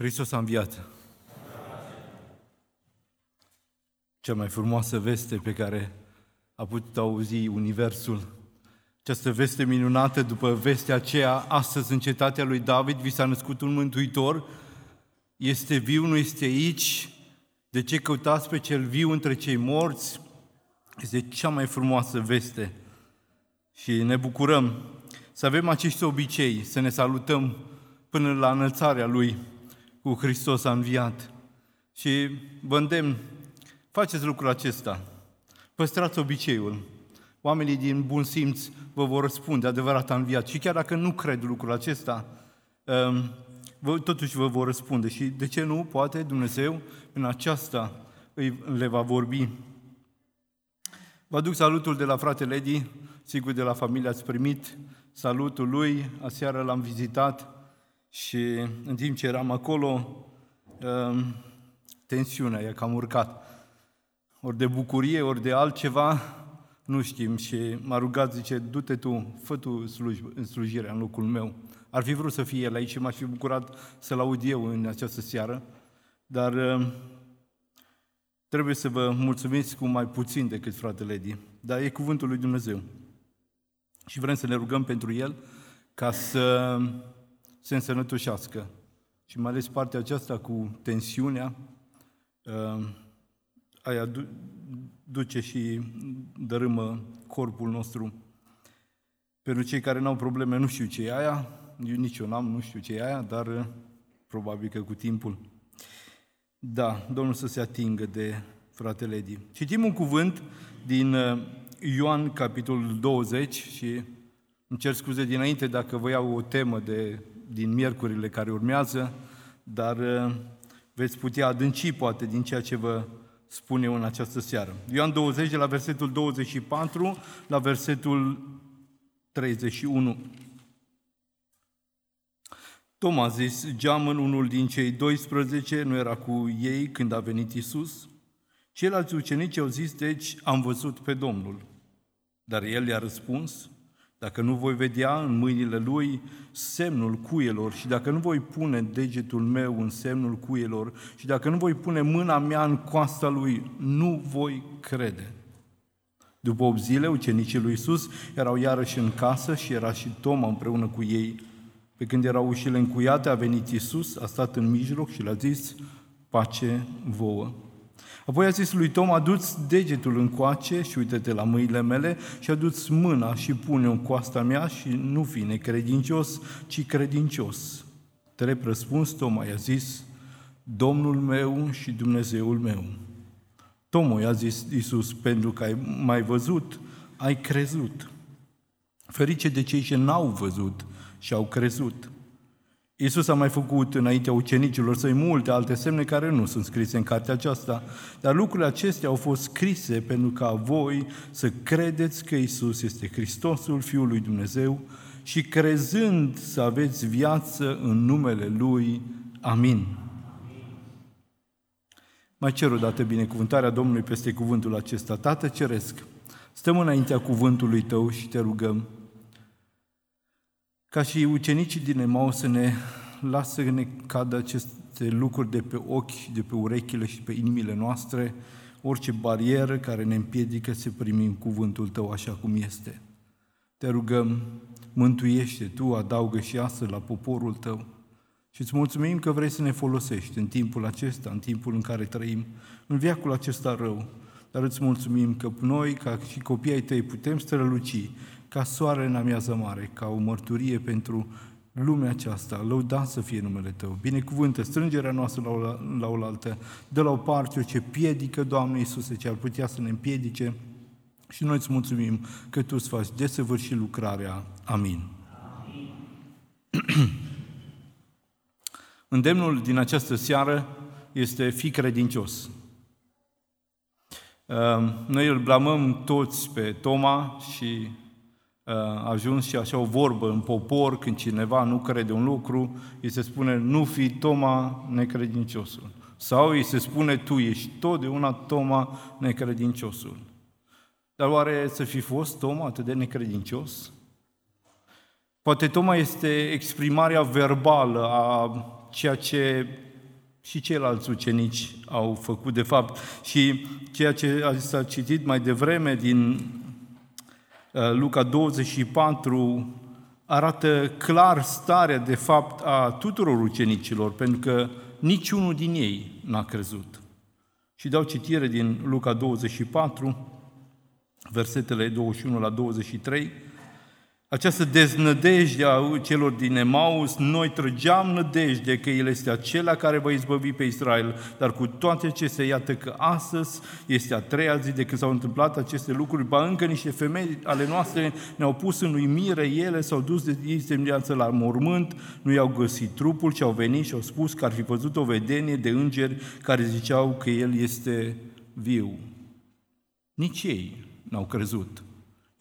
Hristos a înviat! Cea mai frumoasă veste pe care a putut auzi Universul, această veste minunată, după vestea aceea, astăzi în cetatea lui David vi s-a născut un Mântuitor, este viu, nu este aici, de ce căutați pe cel viu între cei morți? Este cea mai frumoasă veste și ne bucurăm să avem acești obicei, să ne salutăm până la înălțarea Lui cu Hristos a înviat. Și vă îndemn, faceți lucrul acesta, păstrați obiceiul. Oamenii din bun simț vă vor răspunde, adevărat a înviat. Și chiar dacă nu cred lucrul acesta, totuși vă vor răspunde. Și de ce nu? Poate Dumnezeu în aceasta le va vorbi. Vă aduc salutul de la fratele Edi, sigur de la familie ați primit salutul lui, aseară l-am vizitat și în timp ce eram acolo, tensiunea e cam urcat. Ori de bucurie, ori de altceva, nu știm, și m-a rugat, zice, du-te tu, fă tu slujirea în locul meu. Ar fi vrut să fie el aici și m-aș fi bucurat să-l aud eu în această seară, dar trebuie să vă mulțumiți cu mai puțin decât fratele Edi, dar e cuvântul lui Dumnezeu. Și vrem să ne rugăm pentru el ca să se însănătoșească. Și mai ales partea aceasta cu tensiunea, aia duce și dărâmă corpul nostru. Pentru cei care n-au probleme, nu știu ce e aia, eu nici eu n-am, nu știu ce e aia, dar probabil că cu timpul. Da, Domnul să se atingă de fratele Edi. Citim un cuvânt din Ioan, capitolul 20, și îmi cer scuze dinainte dacă vă iau o temă din miercurile care urmează, dar veți putea adânci poate din ceea ce vă spun eu în această seară. Ioan 20, de la versetul 24 la versetul 31. Toma a zis, Geamăn, unul din cei 12, nu era cu ei când a venit Iisus. Ceilalți ucenici au zis, deci, am văzut pe Domnul. Dar el i-a răspuns, dacă nu voi vedea în mâinile lui semnul cuielor și dacă nu voi pune degetul meu în semnul cuielor și dacă nu voi pune mâna mea în coasta lui, nu voi crede. După 8 zile, ucenicii lui Iisus erau iarăși în casă și era și Toma împreună cu ei. Pe când erau ușile încuiate, a venit Iisus, a stat în mijloc și le-a zis, pace vouă. Apoi a zis lui Toma, adu-ți degetul încoace și uite-te la mâinile mele și adu-ți mâna și pune-o în coasta mea și nu fi necredincios, ci credincios. Drept răspuns, Toma i-a zis, Domnul meu și Dumnezeul meu. Toma i-a zis Iisus, pentru că ai mai văzut, ai crezut. Ferice de cei ce n-au văzut și au crezut. Iisus a mai făcut înaintea ucenicilor săi multe alte semne care nu sunt scrise în cartea aceasta, dar lucrurile acestea au fost scrise pentru ca voi să credeți că Iisus este Hristosul, Fiul lui Dumnezeu, și crezând să aveți viață în numele Lui. Amin. Mai cer o dată binecuvântarea Domnului peste cuvântul acesta. Tată Ceresc, stăm înaintea cuvântului Tău și Te rugăm ca și ucenicii din Emaus să ne lasă să ne cadă aceste lucruri de pe ochi, de pe urechile și pe inimile noastre, orice barieră care ne împiedică să primim cuvântul Tău așa cum este. Te rugăm, mântuiește Tu, adaugă și astăzi la poporul Tău și îți mulțumim că vrei să ne folosești în timpul acesta, în timpul în care trăim, în veacul acesta rău, dar îți mulțumim că noi, ca și copiii ai Tăi, putem străluci ca soare în amiază mare, ca o mărturie pentru lumea aceasta. Lăudat să fie numele Tău. Binecuvântă strângerea noastră la oaltă. Dă la o parte orice piedică, Doamne Iisuse, ce ar putea să ne împiedice. Și noi îți mulțumim că Tu îți faci desăvârși lucrarea. Amin. Amin. Îndemnul din această seară este fii credincios. Noi îl blamăm toți pe Toma și a ajuns și așa o vorbă în popor, când cineva nu crede un lucru, îi se spune, nu fi Toma necredinciosul. Sau îi se spune, tu ești totdeauna Toma necredinciosul. Dar oare să fi fost Toma atât de necredincios? Poate Toma este exprimarea verbală a ceea ce și ceilalți ucenici au făcut, de fapt. Și ceea ce s-a citit mai devreme din Luca 24 arată clar starea, de fapt, a tuturor ucenicilor, pentru că niciunul din ei n-a crezut. Și dau citire din Luca 24, versetele 21 la 23. Această deznădejde a celor din Emaus, noi trăgeam nădejde că El este acela care va izbăvi pe Israel, dar cu toate acestea, iată că astăzi este a treia zi de când s-au întâmplat aceste lucruri, ba încă niște femei ale noastre ne-au pus în uimire, ele s-au dus de ei dimineață la mormânt, nu i-au găsit trupul, ci au venit și au spus că ar fi văzut o vedenie de îngeri care ziceau că El este viu. Nici ei n-au crezut.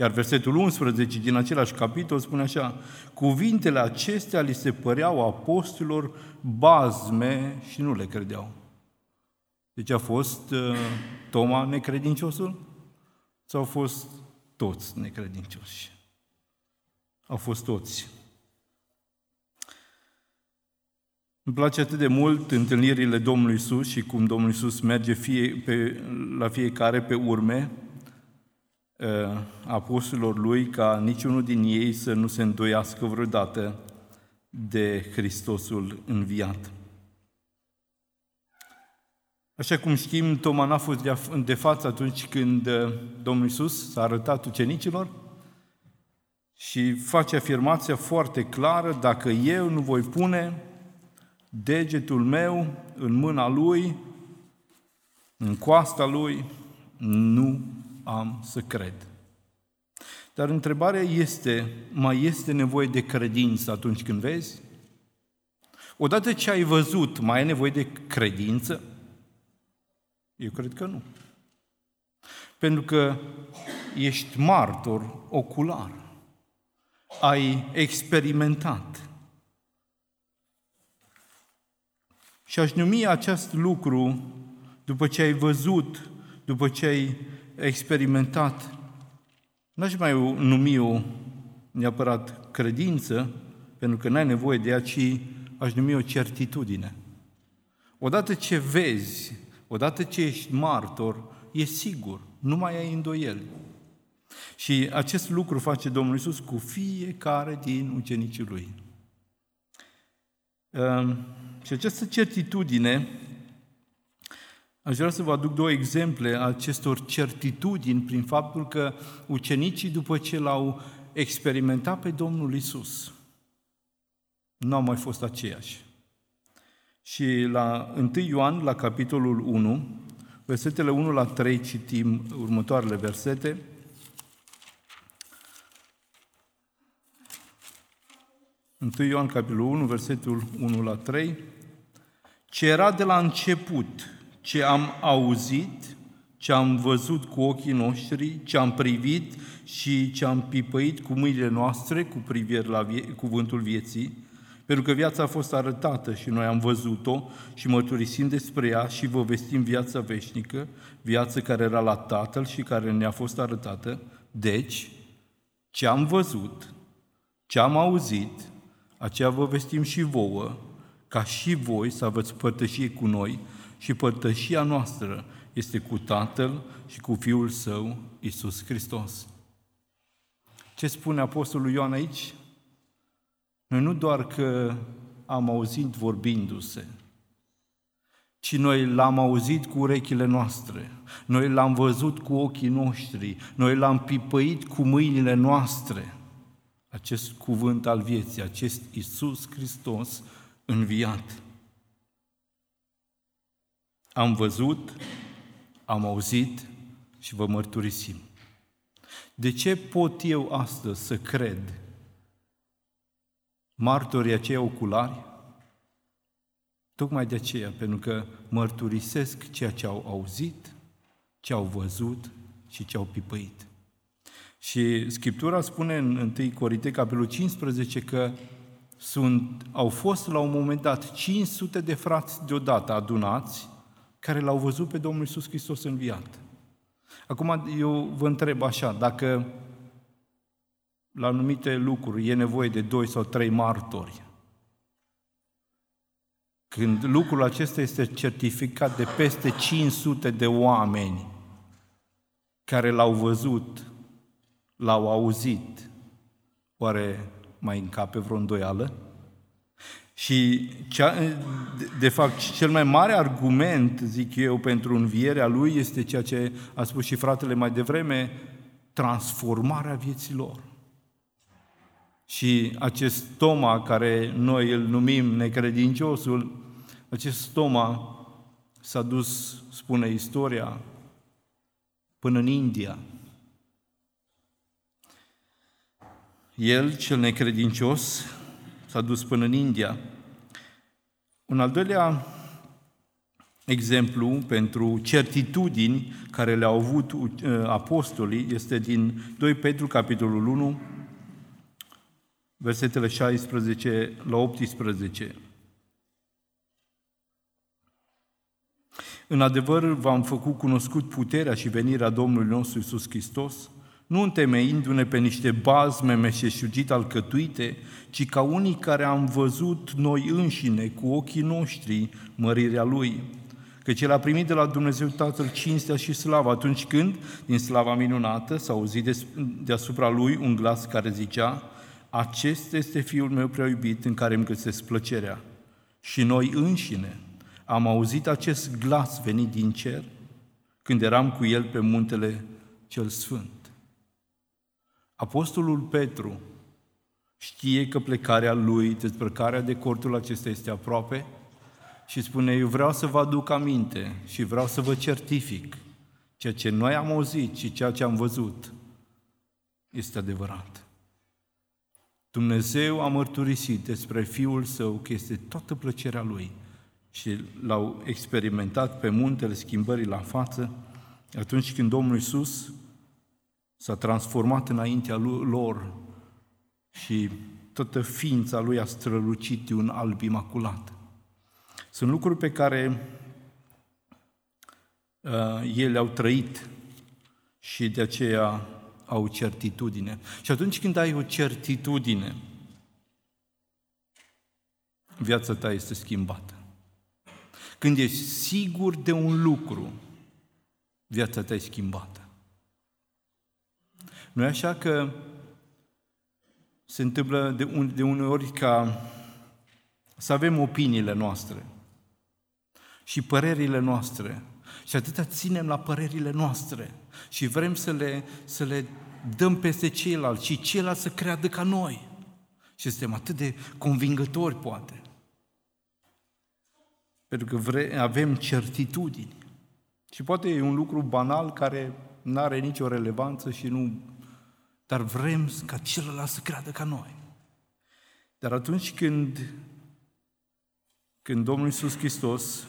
Iar versetul 11 din același capitol spune așa: cuvintele acestea li se păreau apostolilor bazme și nu le credeau. Deci a fost Toma necredinciosul? Sau au fost toți necredincioși? Au fost toți. Îmi place atât de mult întâlnirile Domnului Iisus și cum Domnul Iisus merge la fiecare pe urme apostolilor Lui, ca niciunul din ei să nu se îndoiască vreodată de Hristosul înviat. Așa cum știm, Toma n-a fost de față atunci când Domnul Iisus s-a arătat ucenicilor și face afirmația foarte clară: dacă eu nu voi pune degetul meu în mâna Lui, în coasta Lui, nu am să cred. Dar întrebarea este, mai este nevoie de credință atunci când vezi? Odată ce ai văzut, mai ai nevoie de credință? Eu cred că nu. Pentru că ești martor ocular. Ai experimentat. Și aș numi acest lucru, după ce ai văzut, după ce ai experimentat, n-aș mai numi-o neapărat credință, pentru că n-ai nevoie de ea, ci aș numi-o certitudine. Odată ce vezi, odată ce ești martor, e sigur, nu mai ai îndoieli. Și acest lucru face Domnul Iisus cu fiecare din ucenicii Lui. Și această certitudine, aș vrea să vă aduc două exemple a acestor certitudini prin faptul că ucenicii, după ce L-au experimentat pe Domnul Iisus, nu au mai fost aceiași. Și la 1 Ioan, la capitolul 1, versetele 1 la 3, citim următoarele versete. Ioan, capitolul 1, versetul 1 la 3. Ce era de la început, ce am auzit, ce am văzut cu ochii noștri, ce am privit și ce am pipăit cu mâinile noastre cu privire la cuvântul vieții, pentru că viața a fost arătată și noi am văzut-o și mărturisim despre ea și vă vestim viața veșnică, viața care era la Tatăl și care ne-a fost arătată. Deci, ce am văzut, ce am auzit, aceea vă vestim și vouă, ca și voi să aveți părtășie cu noi, și părtășia noastră este cu Tatăl și cu Fiul Său, Iisus Hristos. Ce spune apostolul Ioan aici? Noi nu doar că am auzit vorbindu-se, ci noi L-am auzit cu urechile noastre, noi L-am văzut cu ochii noștri, noi L-am pipăit cu mâinile noastre. Acest cuvânt al vieții, acest Iisus Hristos înviat. Am văzut, am auzit și vă mărturisim. De ce pot eu astăzi să cred martorii aceia oculari? Tocmai de aceea, pentru că mărturisesc ceea ce au auzit, ce au văzut și ce au pipăit. Și Scriptura spune în 1 Corinteni, capitolul 15, că au fost la un moment dat 500 de frați deodată adunați, care L-au văzut pe Domnul Iisus Hristos înviat. Acum eu vă întreb așa, dacă la anumite lucruri e nevoie de 2 sau 3 martori, când lucrul acesta este certificat de peste 500 de oameni care l-au văzut, l-au auzit, oare mai încape vreo îndoială? Și, de fapt, cel mai mare argument, zic eu, pentru învierea lui este ceea ce a spus și fratele mai devreme, transformarea vieților. Și acest Toma, care noi îl numim necredinciosul, acest Toma s-a dus, spune istoria, până în India. El, cel necredincios, s-a dus până în India. Un al doilea exemplu pentru certitudini care le-au avut apostolii este din 2 Petru, capitolul 1, versetele 16 la 18. În adevăr, v-am făcut cunoscut puterea și venirea Domnului nostru Iisus Hristos, nu întemeindu-ne pe niște bazme meșteșugit alcătuite, ci ca unii care am văzut noi înșine cu ochii noștri mărirea Lui, căci El a primit de la Dumnezeu Tatăl cinstea și slava, atunci când, din slava minunată, s-a auzit deasupra Lui un glas care zicea: acesta este Fiul meu prea iubit, în care îmi găsesc plăcerea. Și noi înșine am auzit acest glas venit din cer, când eram cu El pe muntele cel sfânt. Apostolul Petru știe că plecarea lui, despărcarea de cortul acesta este aproape și spune: eu vreau să vă aduc aminte și vreau să vă certific ceea ce noi am auzit și ceea ce am văzut este adevărat. Dumnezeu a mărturisit despre Fiul Său că este toată plăcerea Lui și l-au experimentat pe muntele schimbării la față atunci când Domnul Iisus s-a transformat înaintea lor și toată ființa Lui a strălucit de un alb imaculat. Sunt lucruri pe care ei le-au trăit și de aceea au certitudine. Și atunci când ai o certitudine, viața ta este schimbată. Când ești sigur de un lucru, viața ta e schimbată. Nu-i așa că se întâmplă de uneori ca să avem opiniile noastre și părerile noastre și atâta ținem la părerile noastre și vrem să le dăm peste ceilalți și ceilalți să creadă ca noi. Și suntem atât de convingători, poate. Pentru că avem certitudini. Și poate e un lucru banal care nu are nicio relevanță și nu... Dar vrem ca celălalt să creadă ca noi. Dar atunci când Domnul Iisus Hristos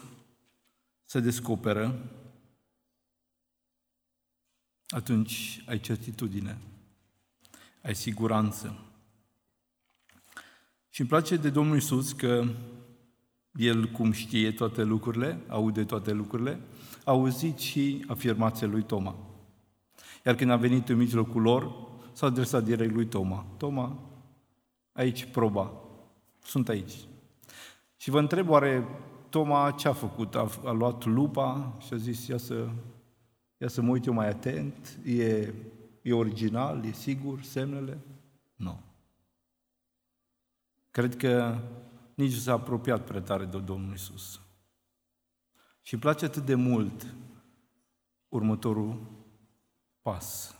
se descoperă, atunci ai certitudine, ai siguranță. Și îmi place de Domnul Iisus că El, cum știe toate lucrurile, aude toate lucrurile, a auzit și afirmația lui Toma. Iar când a venit în mijlocul lor, s-a adresat direct lui Toma. Toma, aici proba, sunt aici. Și vă întreb, oare Toma ce a făcut? A luat lupa și a zis: ia să mă uit eu mai atent, e original, e sigur, semnele? Nu. Cred că nici s-a apropiat prea tare de Domnul Iisus. Și îmi place atât de mult următorul pas.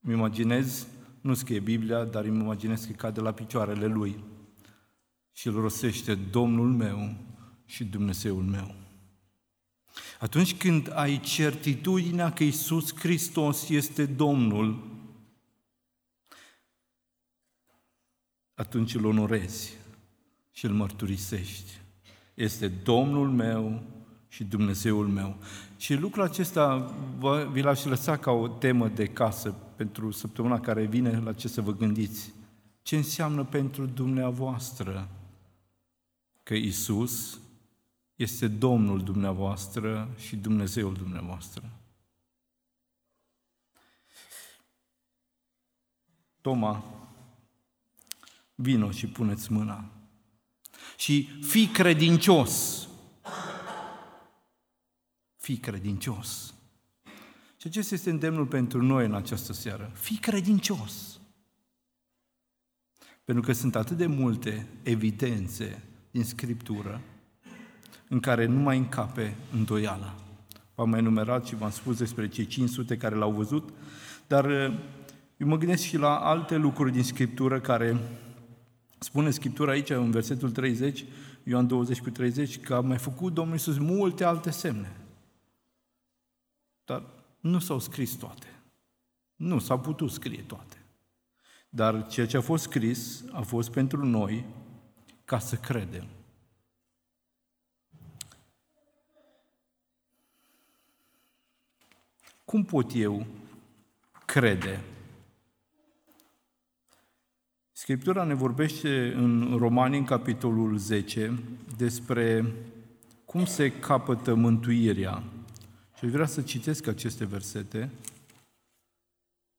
Îmi imaginez, nu scrie Biblia, dar îmi imaginez că cade la picioarele lui și îl rostește: Domnul meu și Dumnezeul meu. Atunci când ai certitudinea că Iisus Hristos este Domnul, atunci îl onorezi și îl mărturisești. Este Domnul meu și Dumnezeul meu. Și lucrul acesta vi l-aș lăsa ca o temă de casă pentru săptămâna care vine, la ce să vă gândiți. Ce înseamnă pentru dumneavoastră că Iisus este Domnul dumneavoastră și Dumnezeul dumneavoastră? Toma, vino și puneți mâna. și fii credincios. Fii credincios. Și acesta este îndemnul pentru noi în această seară. Fii credincios. Pentru că sunt atât de multe evidențe din Scriptură în care nu mai încape îndoiala. V-am mai enumerat și v-am spus despre cei 500 care l-au văzut, dar eu mă gândesc și la alte lucruri din Scriptură care spune Scriptura aici, în versetul 30, Ioan 20:30, că a mai făcut Domnul Iisus multe alte semne. Dar nu s-au scris toate. Nu s-au putut scrie toate. Dar ceea ce a fost scris a fost pentru noi ca să credem. Cum pot eu crede? Scriptura ne vorbește în Romani, în capitolul 10, despre cum se capătă mântuirea. Și vreau să citesc aceste versete,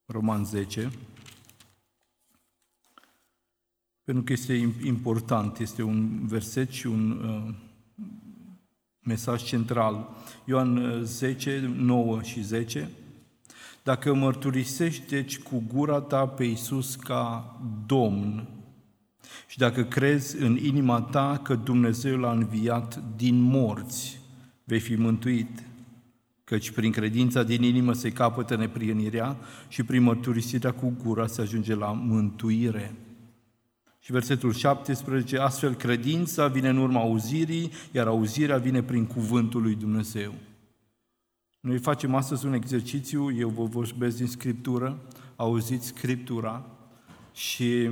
Roman 10, pentru că este important, este un verset și un mesaj central. Ioan 10, 9 și 10. Dacă mărturisești deci cu gura ta pe Iisus ca Domn și dacă crezi în inima ta că Dumnezeu l-a înviat din morți, vei fi mântuit, căci prin credința din inimă se capătă neprihănirea și prin mărturisirea cu gura se ajunge la mântuire. Și versetul 17, astfel credința vine în urma auzirii, iar auzirea vine prin cuvântul lui Dumnezeu. Noi facem astăzi un exercițiu, eu vă vorbesc din Scriptură, auziți Scriptura și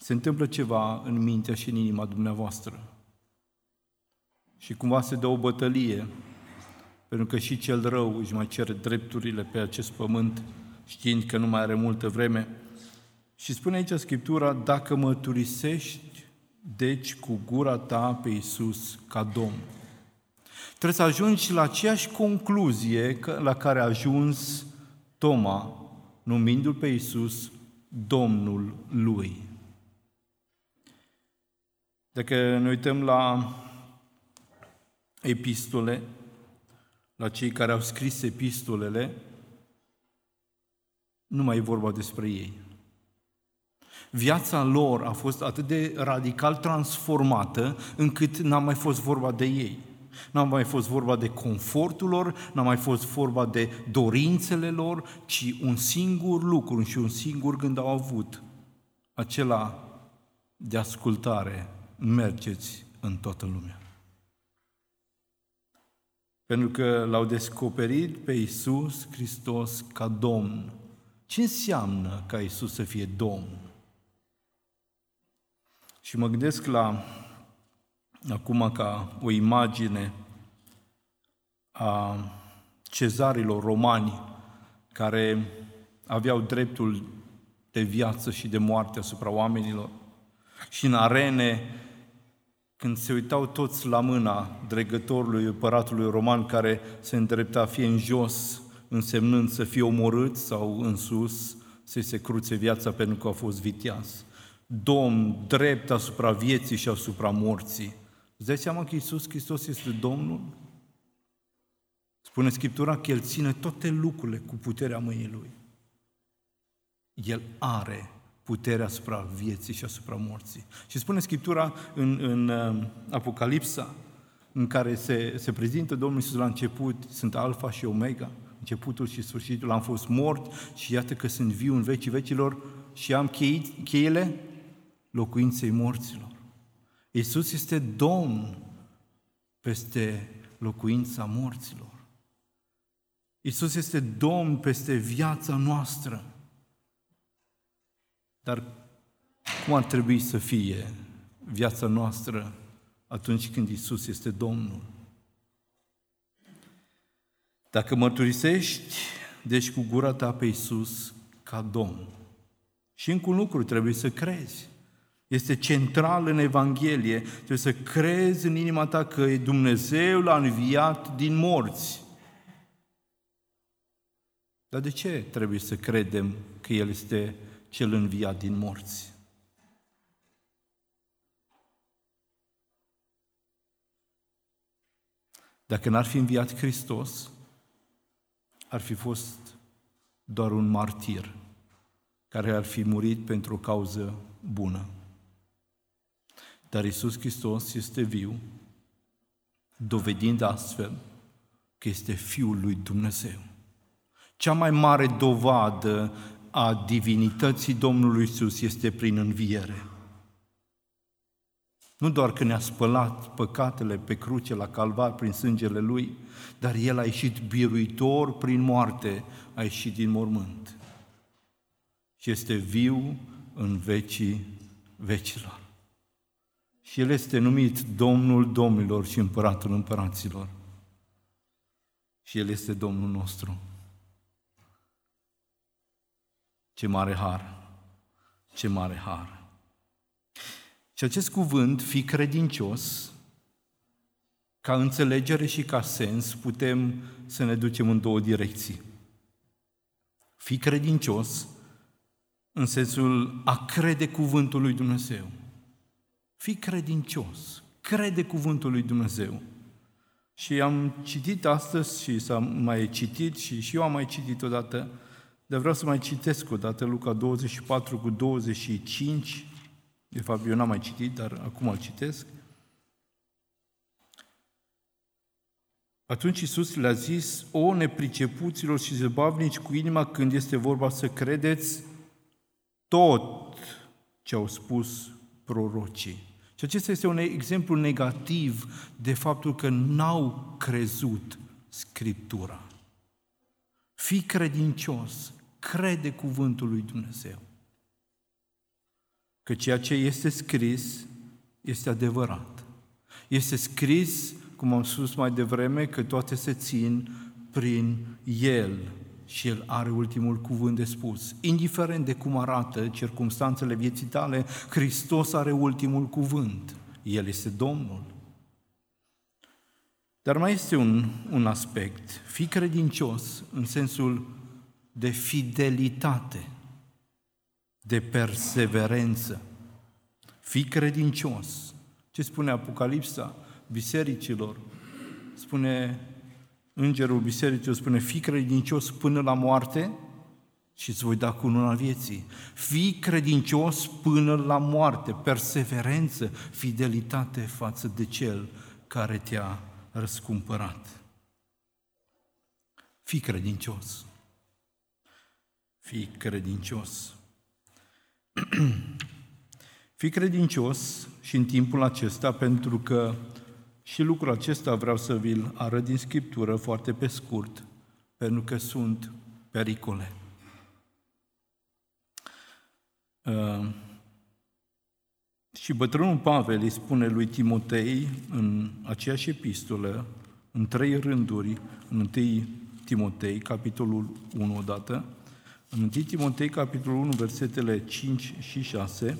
se întâmplă ceva în mintea și în inima dumneavoastră. Și cumva se dă o bătălie, pentru că și cel rău își mai cere drepturile pe acest pământ, știind că nu mai are multă vreme. Și spune aici Scriptura, dacă mărturisești, deci, cu gura ta pe Iisus ca Domn. Trebuie să ajungi la aceeași concluzie la care a ajuns Toma, numindu-L pe Iisus Domnul lui. Dacă ne uităm la epistole, la cei care au scris epistolele, nu mai e vorba despre ei. Viața lor a fost atât de radical transformată încât n-a mai fost vorba de ei. N-a mai fost vorba de confortul lor, n-a mai fost vorba de dorințele lor, ci un singur lucru și un singur gând au avut, acela de ascultare, mergeți în toată lumea. Pentru că l-au descoperit pe Iisus Hristos ca Domn. Ce înseamnă ca Iisus să fie Domn? Și mă gândesc la, acum ca o imagine a cezarilor romani care aveau dreptul de viață și de moarte asupra oamenilor. Și în arene, când se uitau toți la mâna dregătorului, împăratului roman care se îndrepta fie în jos, însemnând să fie omorât, sau în sus, să-i se cruțe viața pentru că a fost viteaz. Domn, drept asupra vieții și asupra morții. Îți dai seama că Iisus Hristos este Domnul? Spune Scriptura că El ține toate lucrurile cu puterea mâinii Lui. El are puterea asupra vieții și asupra morții. Și spune Scriptura în Apocalipsa, în care se prezintă Domnul Iisus la început, sunt Alfa și Omega, începutul și sfârșitul, am fost mort și iată că sunt viu în vecii vecilor și am cheile locuinței morților. Iisus este Domn peste locuința morților. Iisus este Domn peste viața noastră. Dar cum ar trebui să fie viața noastră atunci când Iisus este Domnul? Dacă mărturisești, deci cu gura ta pe Iisus ca Domn. Și încă un lucru, trebuie să crezi. Este central în Evanghelie. Trebuie să crezi în inima ta că Dumnezeu l-a înviat din morți. Dar de ce trebuie să credem că El este Cel înviat din morți? Dacă n-ar fi înviat Hristos, ar fi fost doar un martir care ar fi murit pentru o cauză bună. Dar Iisus Hristos este viu, dovedind astfel că este Fiul lui Dumnezeu. Cea mai mare dovadă a divinității Domnului Iisus este prin înviere. Nu doar că ne-a spălat păcatele pe cruce la Calvar prin sângele Lui, dar El a ieșit biruitor prin moarte, a ieșit din mormânt. Și este viu în vecii vecilor. Și El este numit Domnul Domnilor și Împăratul Împăraților. Și El este Domnul nostru. Ce mare har! Ce mare har! Și acest cuvânt, fii credincios, ca înțelegere și ca sens, putem să ne ducem în două direcții. Fii credincios în sensul a crede cuvântul lui Dumnezeu. Fii credincios, crede cuvântul lui Dumnezeu. Și am citit astăzi și s-a mai citit și eu am mai citit odată, dar vreau să mai citesc odată Luca 24 cu 25, de fapt eu n-am mai citit, dar acum îl citesc. Atunci Iisus le-a zis: o nepricepuților și zăbavnici cu inima, când este vorba să credeți tot ce au spus prorocii. Și acesta este un exemplu negativ de faptul că n-au crezut Scriptura. Fii credincios, crede cuvântul lui Dumnezeu. Că ceea ce este scris este adevărat. Este scris, cum am spus mai devreme, că toate se țin prin El și El are ultimul cuvânt de spus. Indiferent de cum arată circumstanțele vieții tale, Hristos are ultimul cuvânt. El este Domnul. Dar mai este un aspect. Fii credincios în sensul de fidelitate, de perseverență. Fii credincios. Ce spune Apocalipsa bisericilor? Spune îngerul bisericilor, spune: fii credincios până la moarte și îți voi da cununa vieții. Fii credincios până la moarte, perseverență, fidelitate față de Cel care te-a răscumpărat. Fii credincios. Fii credincios. Fii credincios și în timpul acesta, pentru că și lucrul acesta vreau să vi-l arăt din Scriptură foarte pe scurt, pentru că sunt pericole. Și bătrânul Pavel îi spune lui Timotei în aceeași epistolă, în 3 rânduri, în 1 Timotei, capitolul 1 odată, în 1 Timotei, capitolul 1, versetele 5 și 6,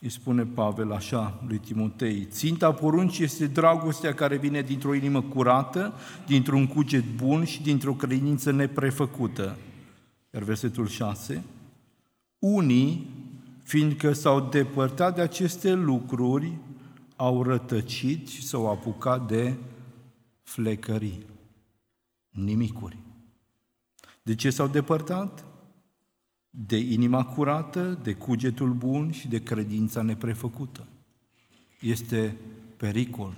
îi spune Pavel așa lui Timotei: ținta poruncii este dragostea care vine dintr-o inimă curată, dintr-un cuget bun și dintr-o credință neprefăcută. Iar versetul 6: unii, fiindcă s-au depărtat de aceste lucruri, au rătăcit și s-au apucat de flecării, nimicuri. De ce s-au depărtat? De inima curată, de cugetul bun și de credința neprefăcută. Este pericol.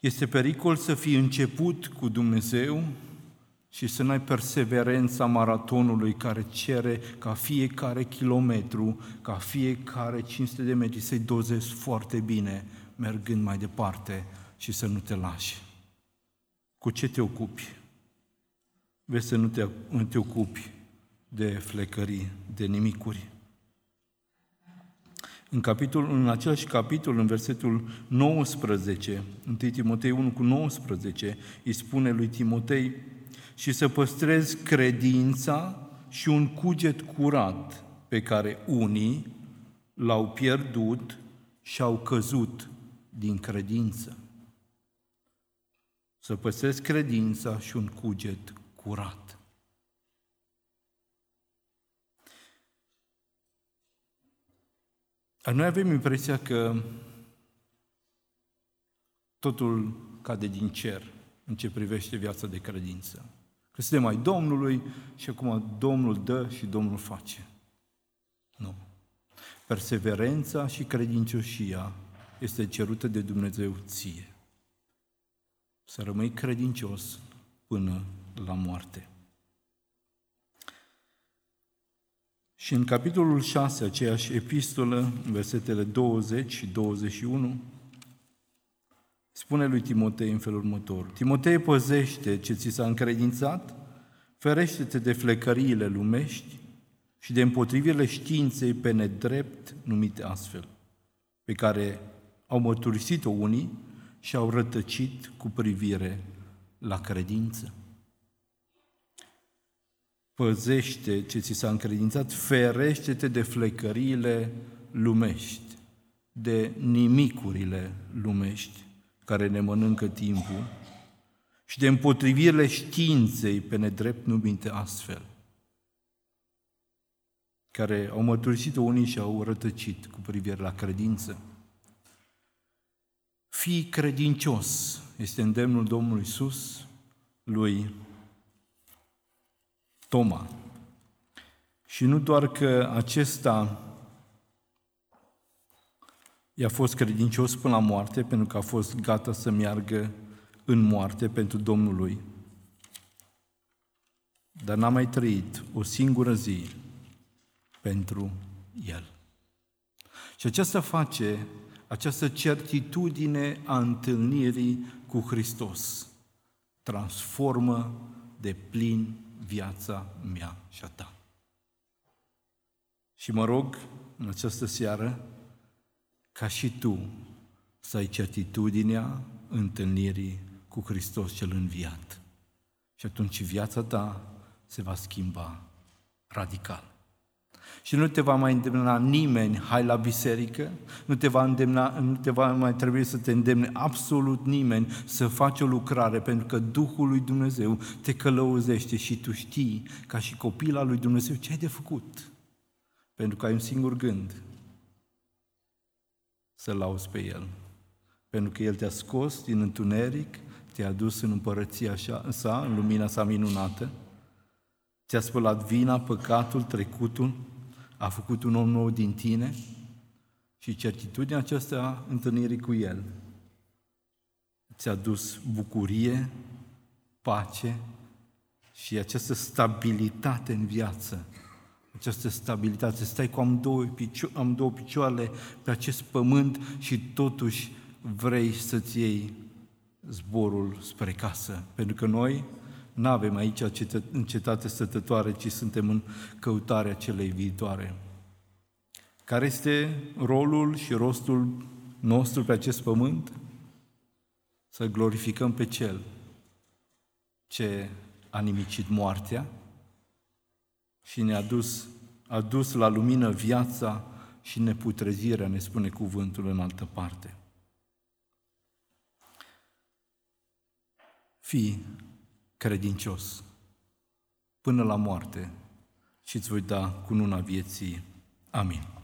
Este pericol să fii început cu Dumnezeu și să n-ai perseverența maratonului care cere ca fiecare kilometru, ca fiecare 500 de metri să-i dozezi foarte bine, mergând mai departe și să nu te lași. Cu ce te ocupi? Vezi să nu te ocupi de flecării, de nimicuri. În același capitol, în versetul 19, 1 Timotei 1 cu 19, îi spune lui Timotei: și să păstrezi credința și un cuget curat, pe care unii l-au pierdut și au căzut din credință. Să păstrezi credința și un cuget curat. Noi avem impresia că totul cade din cer în ce privește viața de credință. Că suntem ai Domnului și acum Domnul dă și Domnul face. Nu. Perseverența și credincioșia este cerută de Dumnezeu ție. Să rămâi credincios până la moarte. Și în capitolul 6, aceeași epistolă, versetele 20 și 21, spune lui Timotei în felul următor: Timotei, păzește ce ți s-a încredințat, ferește-te de flecăriile lumești și de împotrivirile științei pe nedrept numite astfel, pe care au mărturisit-o unii și au rătăcit cu privire la credință. Păzește ce ți s-a încredințat, ferește-te de flecăriile lumești, de nimicurile lumești care ne mănâncă timpul și de împotrivirile științei pe nedrept numite astfel, care au mărturisit-o unii și au rătăcit cu privire la credință. Fii credincios este îndemnul Domnului Iisus lui Toma. Și nu doar că acesta i-a fost credincios până la moarte, pentru că a fost gata să meargă în moarte pentru Domnul lui, dar n-a mai trăit o singură zi pentru el. Și aceasta face această certitudine a întâlnirii cu Hristos. Transformă de plin viața mea și a ta. Și mă rog în această seară ca și tu să ai certitudinea întâlnirii cu Hristos cel înviat. Și atunci viața ta se va schimba radical. Și nu te va mai îndemna nimeni, hai la biserică, nu te va mai trebui să te îndemne absolut nimeni să faci o lucrare, pentru că Duhul lui Dumnezeu te călăuzește și tu știi, ca și copil al lui Dumnezeu, ce ai de făcut. Pentru că ai un singur gând: să-L lauzi pe El. Pentru că El te-a scos din întuneric, te-a dus în împărăția sa, în lumina sa minunată, ți-a spălat vina, păcatul, trecutul, a făcut un om nou din tine și certitudinea aceasta întâlnirii cu El ți-a dus bucurie, pace și această stabilitate în viață. Această stabilitate, stai cu amândouă picioarele pe acest pământ și totuși vrei să-ți iei zborul spre casă, pentru că noi n-avem aici în cetate stătătoare, ci suntem în căutarea celei viitoare. Care este rolul și rostul nostru pe acest pământ? Să glorificăm pe Cel ce a nimicit moartea și ne-a dus la lumină viața și neputrezirea, ne spune cuvântul în altă parte. Fii credincios până la moarte și îți voi da cununa vieții. Amin.